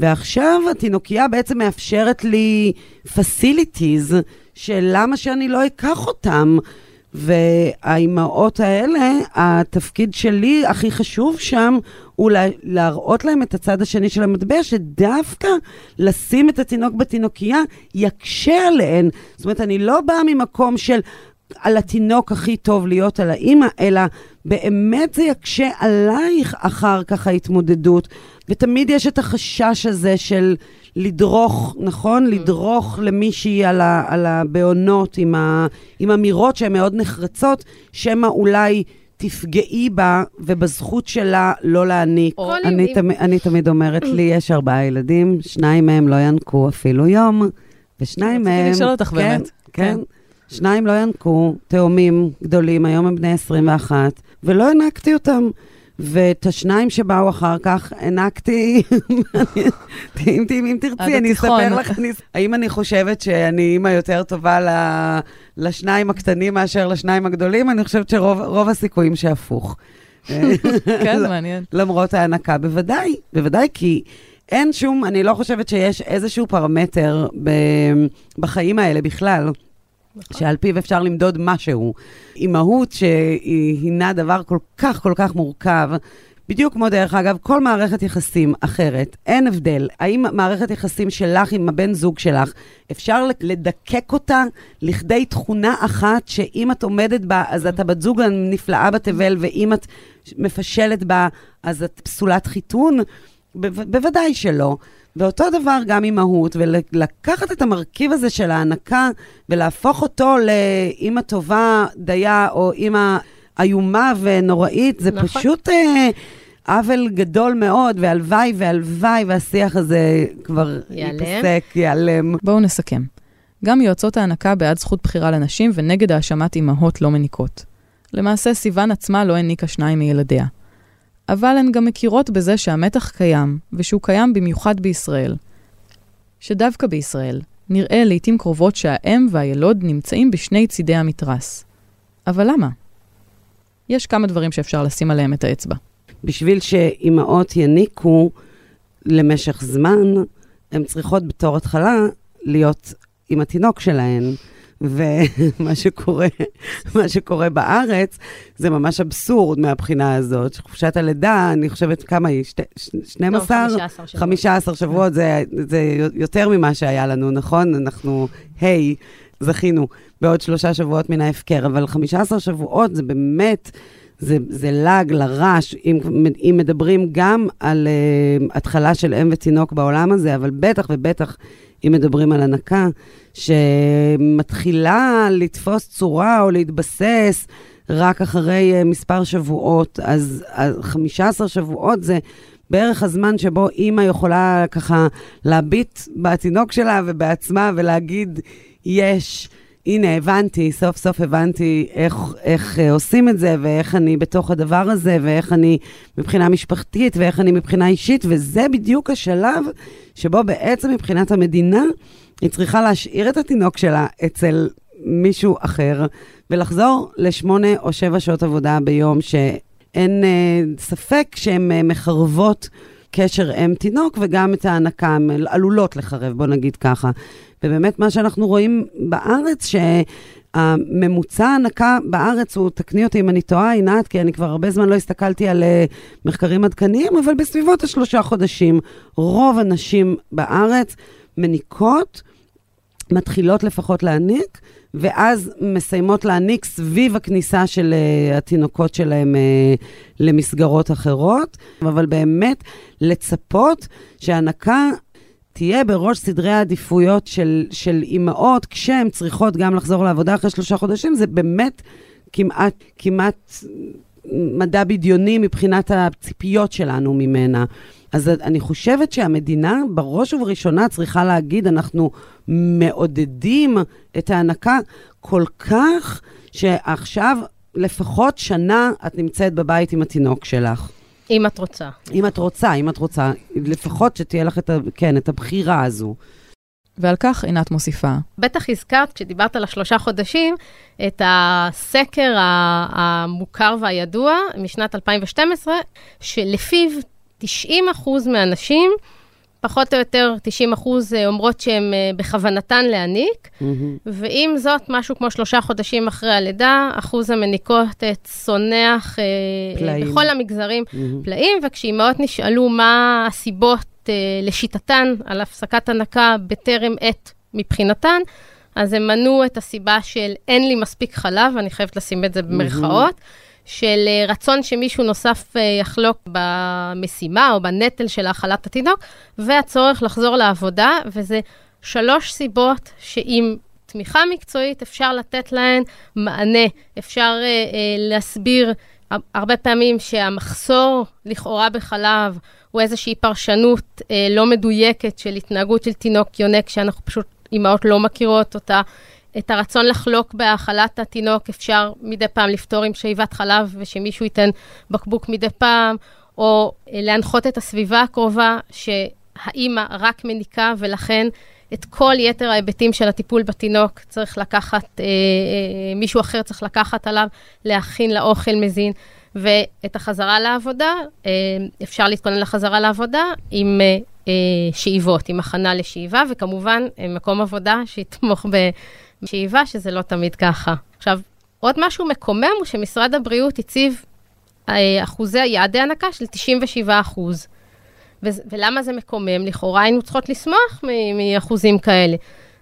ועכשיו התינוקייה בעצם מאפשרת לי facilities, של למה שאני לא אקח אותם, והאימהות האלה, התפקיד שלי הכי חשוב שם, הוא להראות להם את הצד השני של המטבע, שדווקא לשים את התינוק בתינוקייה, יקשה עליהן. זאת אומרת, אני לא באה ממקום של, על התינוק הכי טוב להיות על האימא, אלא באמת זה יקשה עלייך אחר כך ההתמודדות. ותמיד יש את החשש הזה של לדרוך, נכון? לדרוך למישהי על, ה, על הבעונות עם, ה, עם אמירות שהן מאוד נחרצות, שמה אולי תפגעי בה ובזכות שלה לא להעניק. אני, תמ, אני תמיד אומרת לי, יש ארבעה ילדים, שניים מהם לא ינקו אפילו יום, ושניים מהם... רציתי לשאול אותך באמת. כן. שניים לא ינקו, תאומים גדולים, היום הם בני עשרים ואחת, ולא הנקתי אותם. ואת השניים שבאו אחר כך, הנקתי, אם תרצי, אני אספר לך, האם אני חושבת שאני אימא יותר טובה לשניים הקטנים מאשר לשניים הגדולים? אני חושבת שרוב הסיכויים שהפוך. כן, מעניין. למרות ההנקה, בוודאי, בוודאי, כי אין שום, אני לא חושבת שיש איזשהו פרמטר בחיים האלה בכלל, שעל פיו אפשר למדוד משהו. אימהות שהינה דבר כל כך כל כך מורכב, בדיוק כמו דרך אגב, כל מערכת יחסים אחרת, אין הבדל. האם מערכת יחסים שלך עם הבן זוג שלך, אפשר לדקק אותה לכדי תכונה אחת, שאם את עומדת בה, אז את הבת זוג נפלאה בתבל, ואם את מפשלת בה, אז את פסולת חיתון? ב- בוודאי שלא. ואותו דבר גם אימהות, ולקחת את המרכיב הזה של הענקה, ולהפוך אותו לאמא טובה דייה, או אמא איומה ונוראית, זה נכון. פשוט אה, עוול גדול מאוד, והלוואי והלוואי, והשיח הזה כבר ייעלם. ייפסק, ייעלם. בואו נסכם. גם יועצות הענקה בעד זכות בחירה לנשים, ונגד האשמת אימהות לא מניקות. למעשה, סיוון עצמה לא הניקה שניים מילדיה. אבל הן גם מכירות בזה שהמתח קיים, ושהוא קיים במיוחד בישראל. שדווקא בישראל, נראה לעתים קרובות שהאם והילוד נמצאים בשני צידי המתרס. אבל למה? יש כמה דברים שאפשר לשים עליהם את האצבע. בשביל שאימהות יניקו למשך זמן, הן צריכות בתור התחלה להיות עם התינוק שלהן. ומה שקורה, מה שקורה בארץ, זה ממש אבסורד מהבחינה הזאת. שחופשת הלידה, אני חושבת כמה היא? שתים עשרה? חמש עשרה שבועות, זה יותר ממה שהיה לנו, נכון? אנחנו, היי, זכינו בעוד שלושה שבועות מן ההפקר, אבל חמש עשרה שבועות זה באמת, זה לג לרש, אם מדברים גם על התחלה של אם ותינוק בעולם הזה, אבל בטח ובטח, אם מדברים על ענקה, שמתחילה לתפוס צורה או להתבסס רק אחרי מספר שבועות, אז חמש עשרה שבועות זה בערך הזמן שבו אימא יכולה ככה להביט בתינוק שלה ובעצמה ולהגיד, יש, הנה הבנתי, סוף סוף הבנתי איך, איך עושים את זה ואיך אני בתוך הדבר הזה ואיך אני מבחינה משפחתית ואיך אני מבחינה אישית, וזה בדיוק השלב שבו בעצם מבחינת המדינה היא צריכה להשאיר את התינוק שלה אצל מישהו אחר ולחזור לשמונה או שבע שעות עבודה ביום שאין אה, ספק שהן אה, מחרבות קשר עם תינוק וגם את הענקה, עלולות לחרב, בוא נגיד ככה. ובאמת מה שאנחנו רואים בארץ, שהממוצע הענקה בארץ, הוא תקני אותי אם אני טועה, עינת, כי אני כבר הרבה זמן לא הסתכלתי על מחקרים עדכניים, אבל בסביבות השלושה חודשים, רוב הנשים בארץ מניקות, מתחילות לפחות להעניק, ואז מסיימות להעניק סביב הכניסה של uh, התינוקות שלהם uh, למסגרות אחרות, אבל באמת לצפות שהענקה תהיה בראש סדרי העדיפויות של, של אימהות, כשהן צריכות גם לחזור לעבודה אחרי שלושה חודשים, זה באמת כמעט, כמעט מדע בדיוני מבחינת הציפיות שלנו ממנה. אז אני חושבת שהמדינה בראש ובראשונה צריכה להגיד, אנחנו מעודדים את הענקה כל כך, שעכשיו לפחות שנה את נמצאת בבית עם התינוק שלך. אם את רוצה. אם את רוצה, אם את רוצה. לפחות שתהיה לך את, כן, את הבחירה הזו. ועל כך עינת מוסיפה. בטח הזכרת, כשדיברת על השלושה חודשים, את הסקר המוכר והידוע משנת אלפיים ושתים עשרה, שלפיו תשעים אחוז מהנשים, פחות או יותר תשעים אחוז אומרות שהן בכוונתן להניק, mm-hmm. ועם זאת, משהו כמו שלושה חודשים אחרי הלידה, אחוז המניקות צונח פלאים. בכל המגזרים mm-hmm. פלאים, וכשאימהות נשאלו מה הסיבות לשיטתן על הפסקת הנקה בטרם עת מבחינתן, אז הם מנו את הסיבה של אין לי מספיק חלב, אני חייבת לשים את זה במרכאות, mm-hmm. של רצון שמישהו נוסף יחלוק במשימה או בנטל של האכלת התינוק, והצורך לחזור לעבודה, וזה שלוש סיבות שעם תמיכה מקצועית אפשר לתת להן מענה, אפשר להסביר הרבה פעמים שהמחסור לכאורה בחלב הוא איזושהי פרשנות לא מדויקת של התנהגות של תינוק יונק, שאנחנו פשוט אימהות לא מכירות אותה, את הרצון לחלוק בהאכלת התינוק אפשר מדי פעם לפתור עם שאיבת חלב, ושמישהו ייתן בקבוק מדי פעם, או להנחות את הסביבה הקרובה, שהאימא רק מניקה, ולכן את כל יתר ההיבטים של הטיפול בתינוק צריך לקחת, אה, אה, מישהו אחר צריך לקחת עליו, להכין לאוכל מזין, ואת החזרה לעבודה, אה, אפשר להתכונן לחזרה לעבודה עם אה, אה, שאיבות, עם הכנה לשאיבה, וכמובן אה, מקום עבודה שיתמוך ב... שאיבה שזה לא תמיד ככה. עכשיו, עוד משהו מקומם הוא שמשרד הבריאות הציב אחוזי יעדי הנקה של תשעים ושבעה אחוז. ו- ולמה זה מקומם? לכאורה היינו צריכות לסמוך מ- מאחוזים כאלה.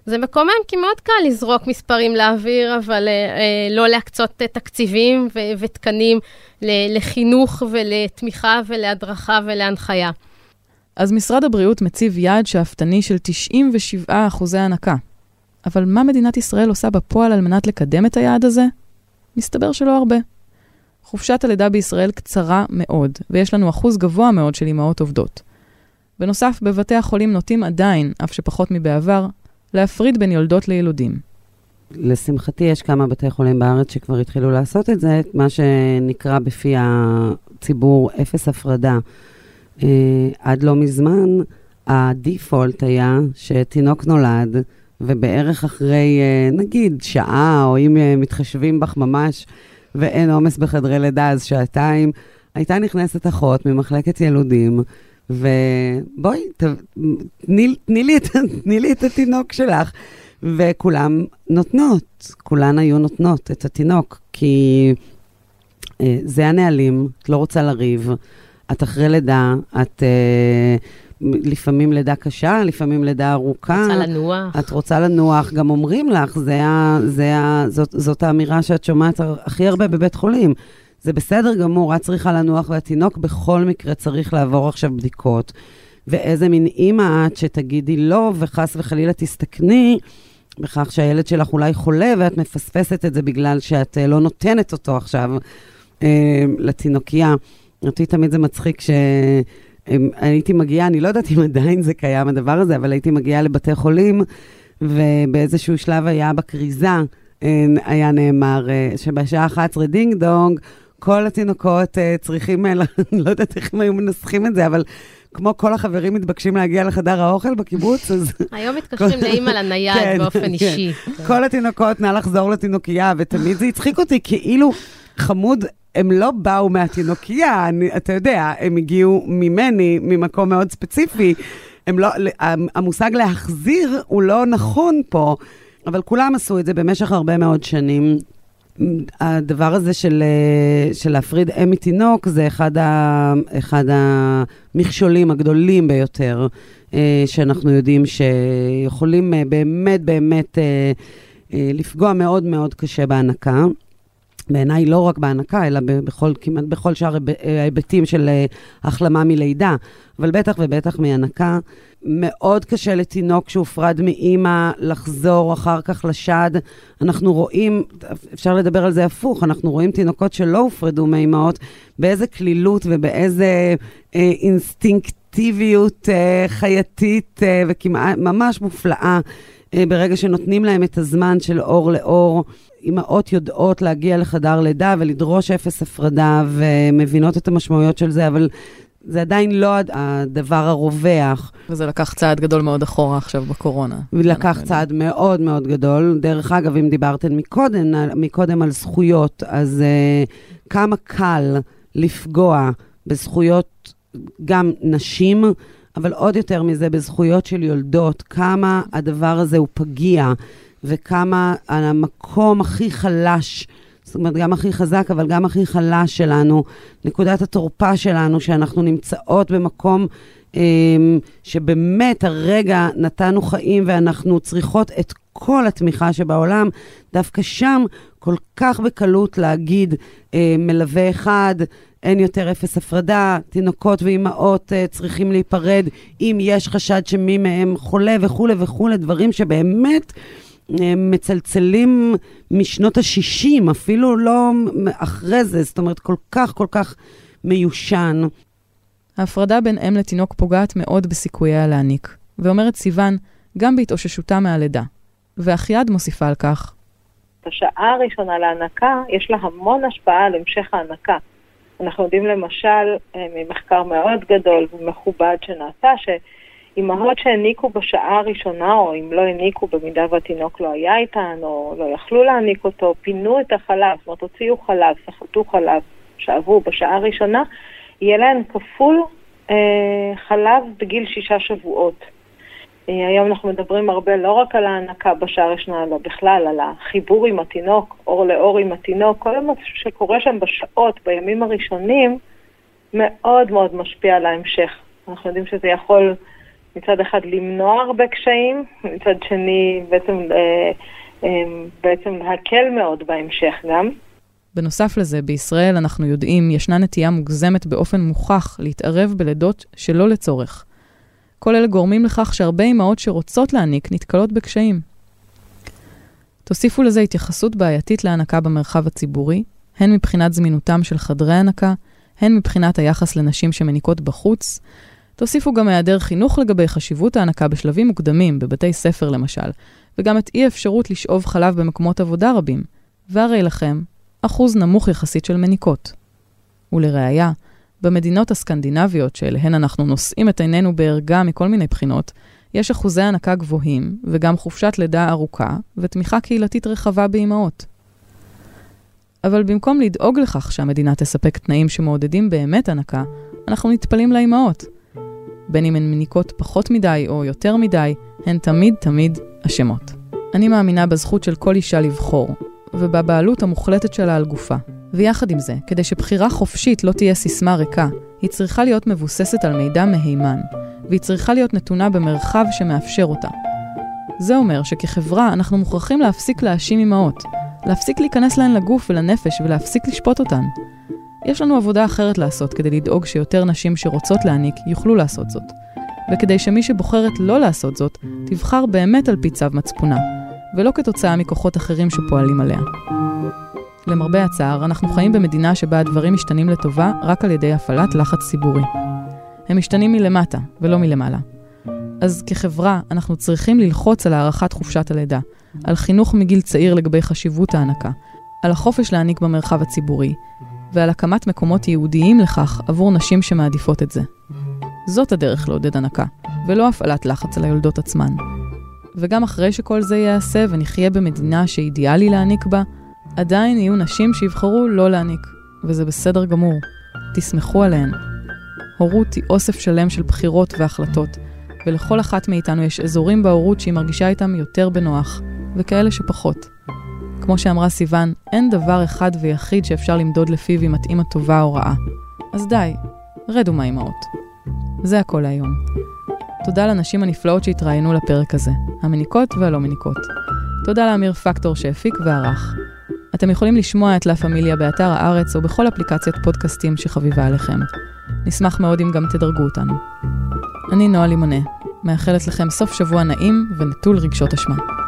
זה מקומם כי מאוד קל לזרוק מספרים לאוויר, אבל אה, אה, לא להקצות תקציבים ו- ותקנים ל- לחינוך ולתמיכה ולהדרכה ולהנחיה. אז משרד הבריאות מציב יעד שאפתני של תשעים ושבעה אחוז הנקה. אבל מה מדינת ישראל עושה בפועל על מנת לקדם את היעד הזה? מסתבר שלא הרבה. חופשת הלידה בישראל קצרה מאוד, ויש לנו אחוז גבוה מאוד של אימהות עובדות. בנוסף, בבתי החולים נוטים עדיין, אף שפחות מבעבר, להפריד בין יולדות לילודים. לשמחתי, יש כמה בתי חולים בארץ שכבר התחילו לעשות את זה, מה שנקרא בפי הציבור אפס הפרדה. אה, עד לא מזמן, הדיפולט היה שתינוק נולד, ובערך אחרי, נגיד, שעה, או אם מתחשבים בך ממש, ואין עומס בחדרי לידה, אז שעתיים, הייתה נכנסת אחות ממחלקת ילודים, ובואי, ת, תני, תני, לי, תני לי את התינוק שלך. וכולם נותנות, כולן היו נותנות את התינוק, כי אה, זה הנהלים, את לא רוצה לריב, את אחרי לידה, את... אה, לפעמים לידה קשה, לפעמים לידה ארוכה. רוצה לנוח. את רוצה לנוח, גם אומרים לך, זה ה, זה ה, זאת, זאת האמירה שאת שומעת הכי הרבה בבית חולים. זה בסדר גמור, את צריכה לנוח, והתינוק בכל מקרה צריך לעבור עכשיו בדיקות. ואיזה מין אימא את שתגידי לא, וחס וחלילה תסתכני, בכך שהילד שלך אולי חולה, ואת מפספסת את זה בגלל שאת לא נותנת אותו עכשיו אה, לתינוקיה. אותי תמיד זה מצחיק ש... הייתי מגיעה, אני לא יודעת אם עדיין זה קיים הדבר הזה, אבל הייתי מגיעה לבתי חולים, ובאיזשהו שלב היה בקריזה, היה נאמר שבשעה אחת עשרה דינג דונג, כל התינוקות צריכים, לא יודעת איך הם היו מנסחים את זה, אבל כמו כל החברים מתבקשים להגיע לחדר האוכל בקיבוץ, אז... היום מתקשרים לאמא לנייד באופן אישי. כל התינוקות נא לחזור לתינוקייה, ותמיד זה הצחיק אותי, כאילו חמוד... הם לא באו מהתינוקייה, אני, אתה יודע, הם הגיעו ממני, ממקום מאוד ספציפי. הם לא, המושג להחזיר הוא לא נכון פה, אבל כולם עשו את זה במשך הרבה מאוד שנים. הדבר הזה של, של להפריד אם מתינוק, זה אחד, ה, אחד המכשולים הגדולים ביותר, שאנחנו יודעים שיכולים באמת באמת לפגוע מאוד מאוד קשה בהנקה. בעיניי לא רק בהנקה, אלא בכל, כמעט בכל שאר ההיבטים של החלמה מלידה, אבל בטח ובטח מהנקה. מאוד קשה לתינוק שהופרד מאמא לחזור אחר כך לשד. אנחנו רואים, אפשר לדבר על זה הפוך, אנחנו רואים תינוקות שלא הופרדו מאמאות, באיזה כלילות ובאיזה אה, אינסטינקטיביות אה, חייתית אה, וכמעט ממש מופלאה, אה, ברגע שנותנים להם את הזמן של אור לאור. אמאות יודעות להגיע לחדר לידה ולדרוש אפס הפרדה ומבינות את המשמעויות של זה, אבל זה עדיין לא הדבר הרווח. וזה לקח צעד גדול מאוד אחורה עכשיו בקורונה. ולקח צעד מאוד מאוד גדול. דרך אגב, אם דיברתן מקודם, מקודם על זכויות, אז uh, כמה קל לפגוע בזכויות גם נשים, אבל עוד יותר מזה בזכויות של יולדות, כמה הדבר הזה הוא פגיע. וכמה המקום הכי חלש, זאת אומרת גם הכי חזק, אבל גם הכי חלש שלנו, נקודת התורפה שלנו, שאנחנו נמצאות במקום אה, שבאמת הרגע נתנו חיים, ואנחנו צריכות את כל התמיכה שבעולם, דווקא שם כל כך בקלות להגיד אה, מלווה אחד, אין יותר אפס הפרדה, תינוקות ואימהות אה, צריכים להיפרד, אם יש חשד שמי מהם חולה וכו' וכו', דברים שבאמת... מצלצלים משנות ה-שישים, אפילו לא אחרי זה, זאת אומרת, כל כך, כל כך מיושן. ההפרדה בין אם לתינוק פוגעת מאוד בסיכוייה להניק, ואומרת סיוון, גם בהתאוששותה מהלידה. ואחיד מוסיפה על כך. השעה הראשונה להנקה, יש לה המון השפעה על המשך ההנקה. אנחנו יודעים למשל, ממחקר מאוד גדול ומכובד שנעשה, ש... אמהות שהניקו בשעה הראשונה, או אם לא הניקו במידה והתינוק לא היה איתן, או לא יכלו להניק אותו, פינו את החלב, זאת אומרת, הוציאו חלב, סחטו חלב, שעבו בשעה הראשונה, יהיה להן כפול אה, חלב בגיל שישה שבועות. אה, היום אנחנו מדברים הרבה לא רק על ההנקה בשעה הראשונה, אלא בכלל, על החיבור עם התינוק, אור לאור עם התינוק, כל מה שקורה שם בשעות, בימים הראשונים, מאוד מאוד משפיע על ההמשך. אנחנו יודעים שזה יכול... מצד אחד למנוע הרבה קשיים, מצד שני בעצם, בעצם להקל מאוד בהמשך גם. בנוסף לזה, בישראל אנחנו יודעים, ישנה נטייה מוגזמת באופן מוכח להתערב בלידות שלא לצורך. כל אלה גורמים לכך שהרבה אמהות שרוצות להעניק נתקלות בקשיים. תוסיפו לזה התייחסות בעייתית להענקה במרחב הציבורי, הן מבחינת זמינותם של חדרי הענקה, הן מבחינת היחס לנשים שמניקות בחוץ. תוסיפו גם היעדר חינוך לגבי חשיבות הענקה בשלבים מוקדמים, בבתי ספר למשל, וגם את אי אפשרות לשאוב חלב במקומות עבודה רבים. והרי לכם, אחוז נמוך יחסית של מניקות. ולראיה, במדינות הסקנדינביות שאליהן אנחנו נושאים את עינינו בערגה מכל מיני בחינות, יש אחוזי הענקה גבוהים, וגם חופשת לידה ארוכה, ותמיכה קהילתית רחבה באימהות. אבל במקום לדאוג לכך שהמדינה תספק תנאים שמעודדים באמת ענקה, אנחנו נטפלים לאימהות. בין אם הן מניקות פחות מדי או יותר מדי, הן תמיד תמיד אשמות. אני מאמינה בזכות של כל אישה לבחור, ובבעלות המוחלטת שלה על גופה. ויחד עם זה, כדי שבחירה חופשית לא תהיה סיסמה ריקה, היא צריכה להיות מבוססת על מידע מהימן, והיא צריכה להיות נתונה במרחב שמאפשר אותה. זה אומר שכחברה אנחנו מוכרחים להפסיק להאשים אימהות, להפסיק להיכנס להן לגוף ולנפש ולהפסיק לשפוט אותן. יש לנו עבודה אחרת לעשות כדי לדאוג שיותר נשים שרוצות להעניק יוכלו לעשות זאת, וכדי שמי שבוחרת לא לעשות זאת תבחר באמת על פי צו מצפונה, ולא כתוצאה מכוחות אחרים שפועלים עליה. למרבה הצער, אנחנו חיים במדינה שבה הדברים משתנים לטובה רק על ידי הפעלת לחץ ציבורי. הם משתנים מלמטה ולא מלמעלה. אז כחברה, אנחנו צריכים ללחוץ על הערכת חופשת הלידה, על חינוך מגיל צעיר לגבי חשיבות הענקה, על החופש להעניק במרחב הציבורי, ועל הקמת מקומות יהודיים לכך עבור נשים שמעדיפות את זה. זאת הדרך לעודד ענקה, ולא הפעלת לחץ על היולדות עצמן. וגם אחרי שכל זה יעשה ונחיה במדינה שאידיאלי להעניק בה, עדיין יהיו נשים שיבחרו לא להעניק, וזה בסדר גמור. תסמכו עליהן. הורות היא אוסף שלם של בחירות והחלטות, ולכל אחת מאיתנו יש אזורים בהורות שהיא מרגישה איתם יותר בנוח, וכאלה שפחות. כמו שאמרה סיוון, אין דבר אחד ויחיד שאפשר למדוד לפיו אם מתאים הטובה או רעה. אז די, רדו מהאימהות. זה הכל היום. תודה לנשים הנפלאות שהתראינו לפרק הזה, המניקות והלא מניקות. תודה לאמיר פקטור שהפיק וערך. אתם יכולים לשמוע את לה פמיליה באתר הארץ או בכל אפליקציית פודקאסטים שחביבה עליכם. נשמח מאוד אם גם תדרגו אותנו. אני נועה לימונה, מאחלת לכם סוף שבוע נעים ונטול רגשות אשמה.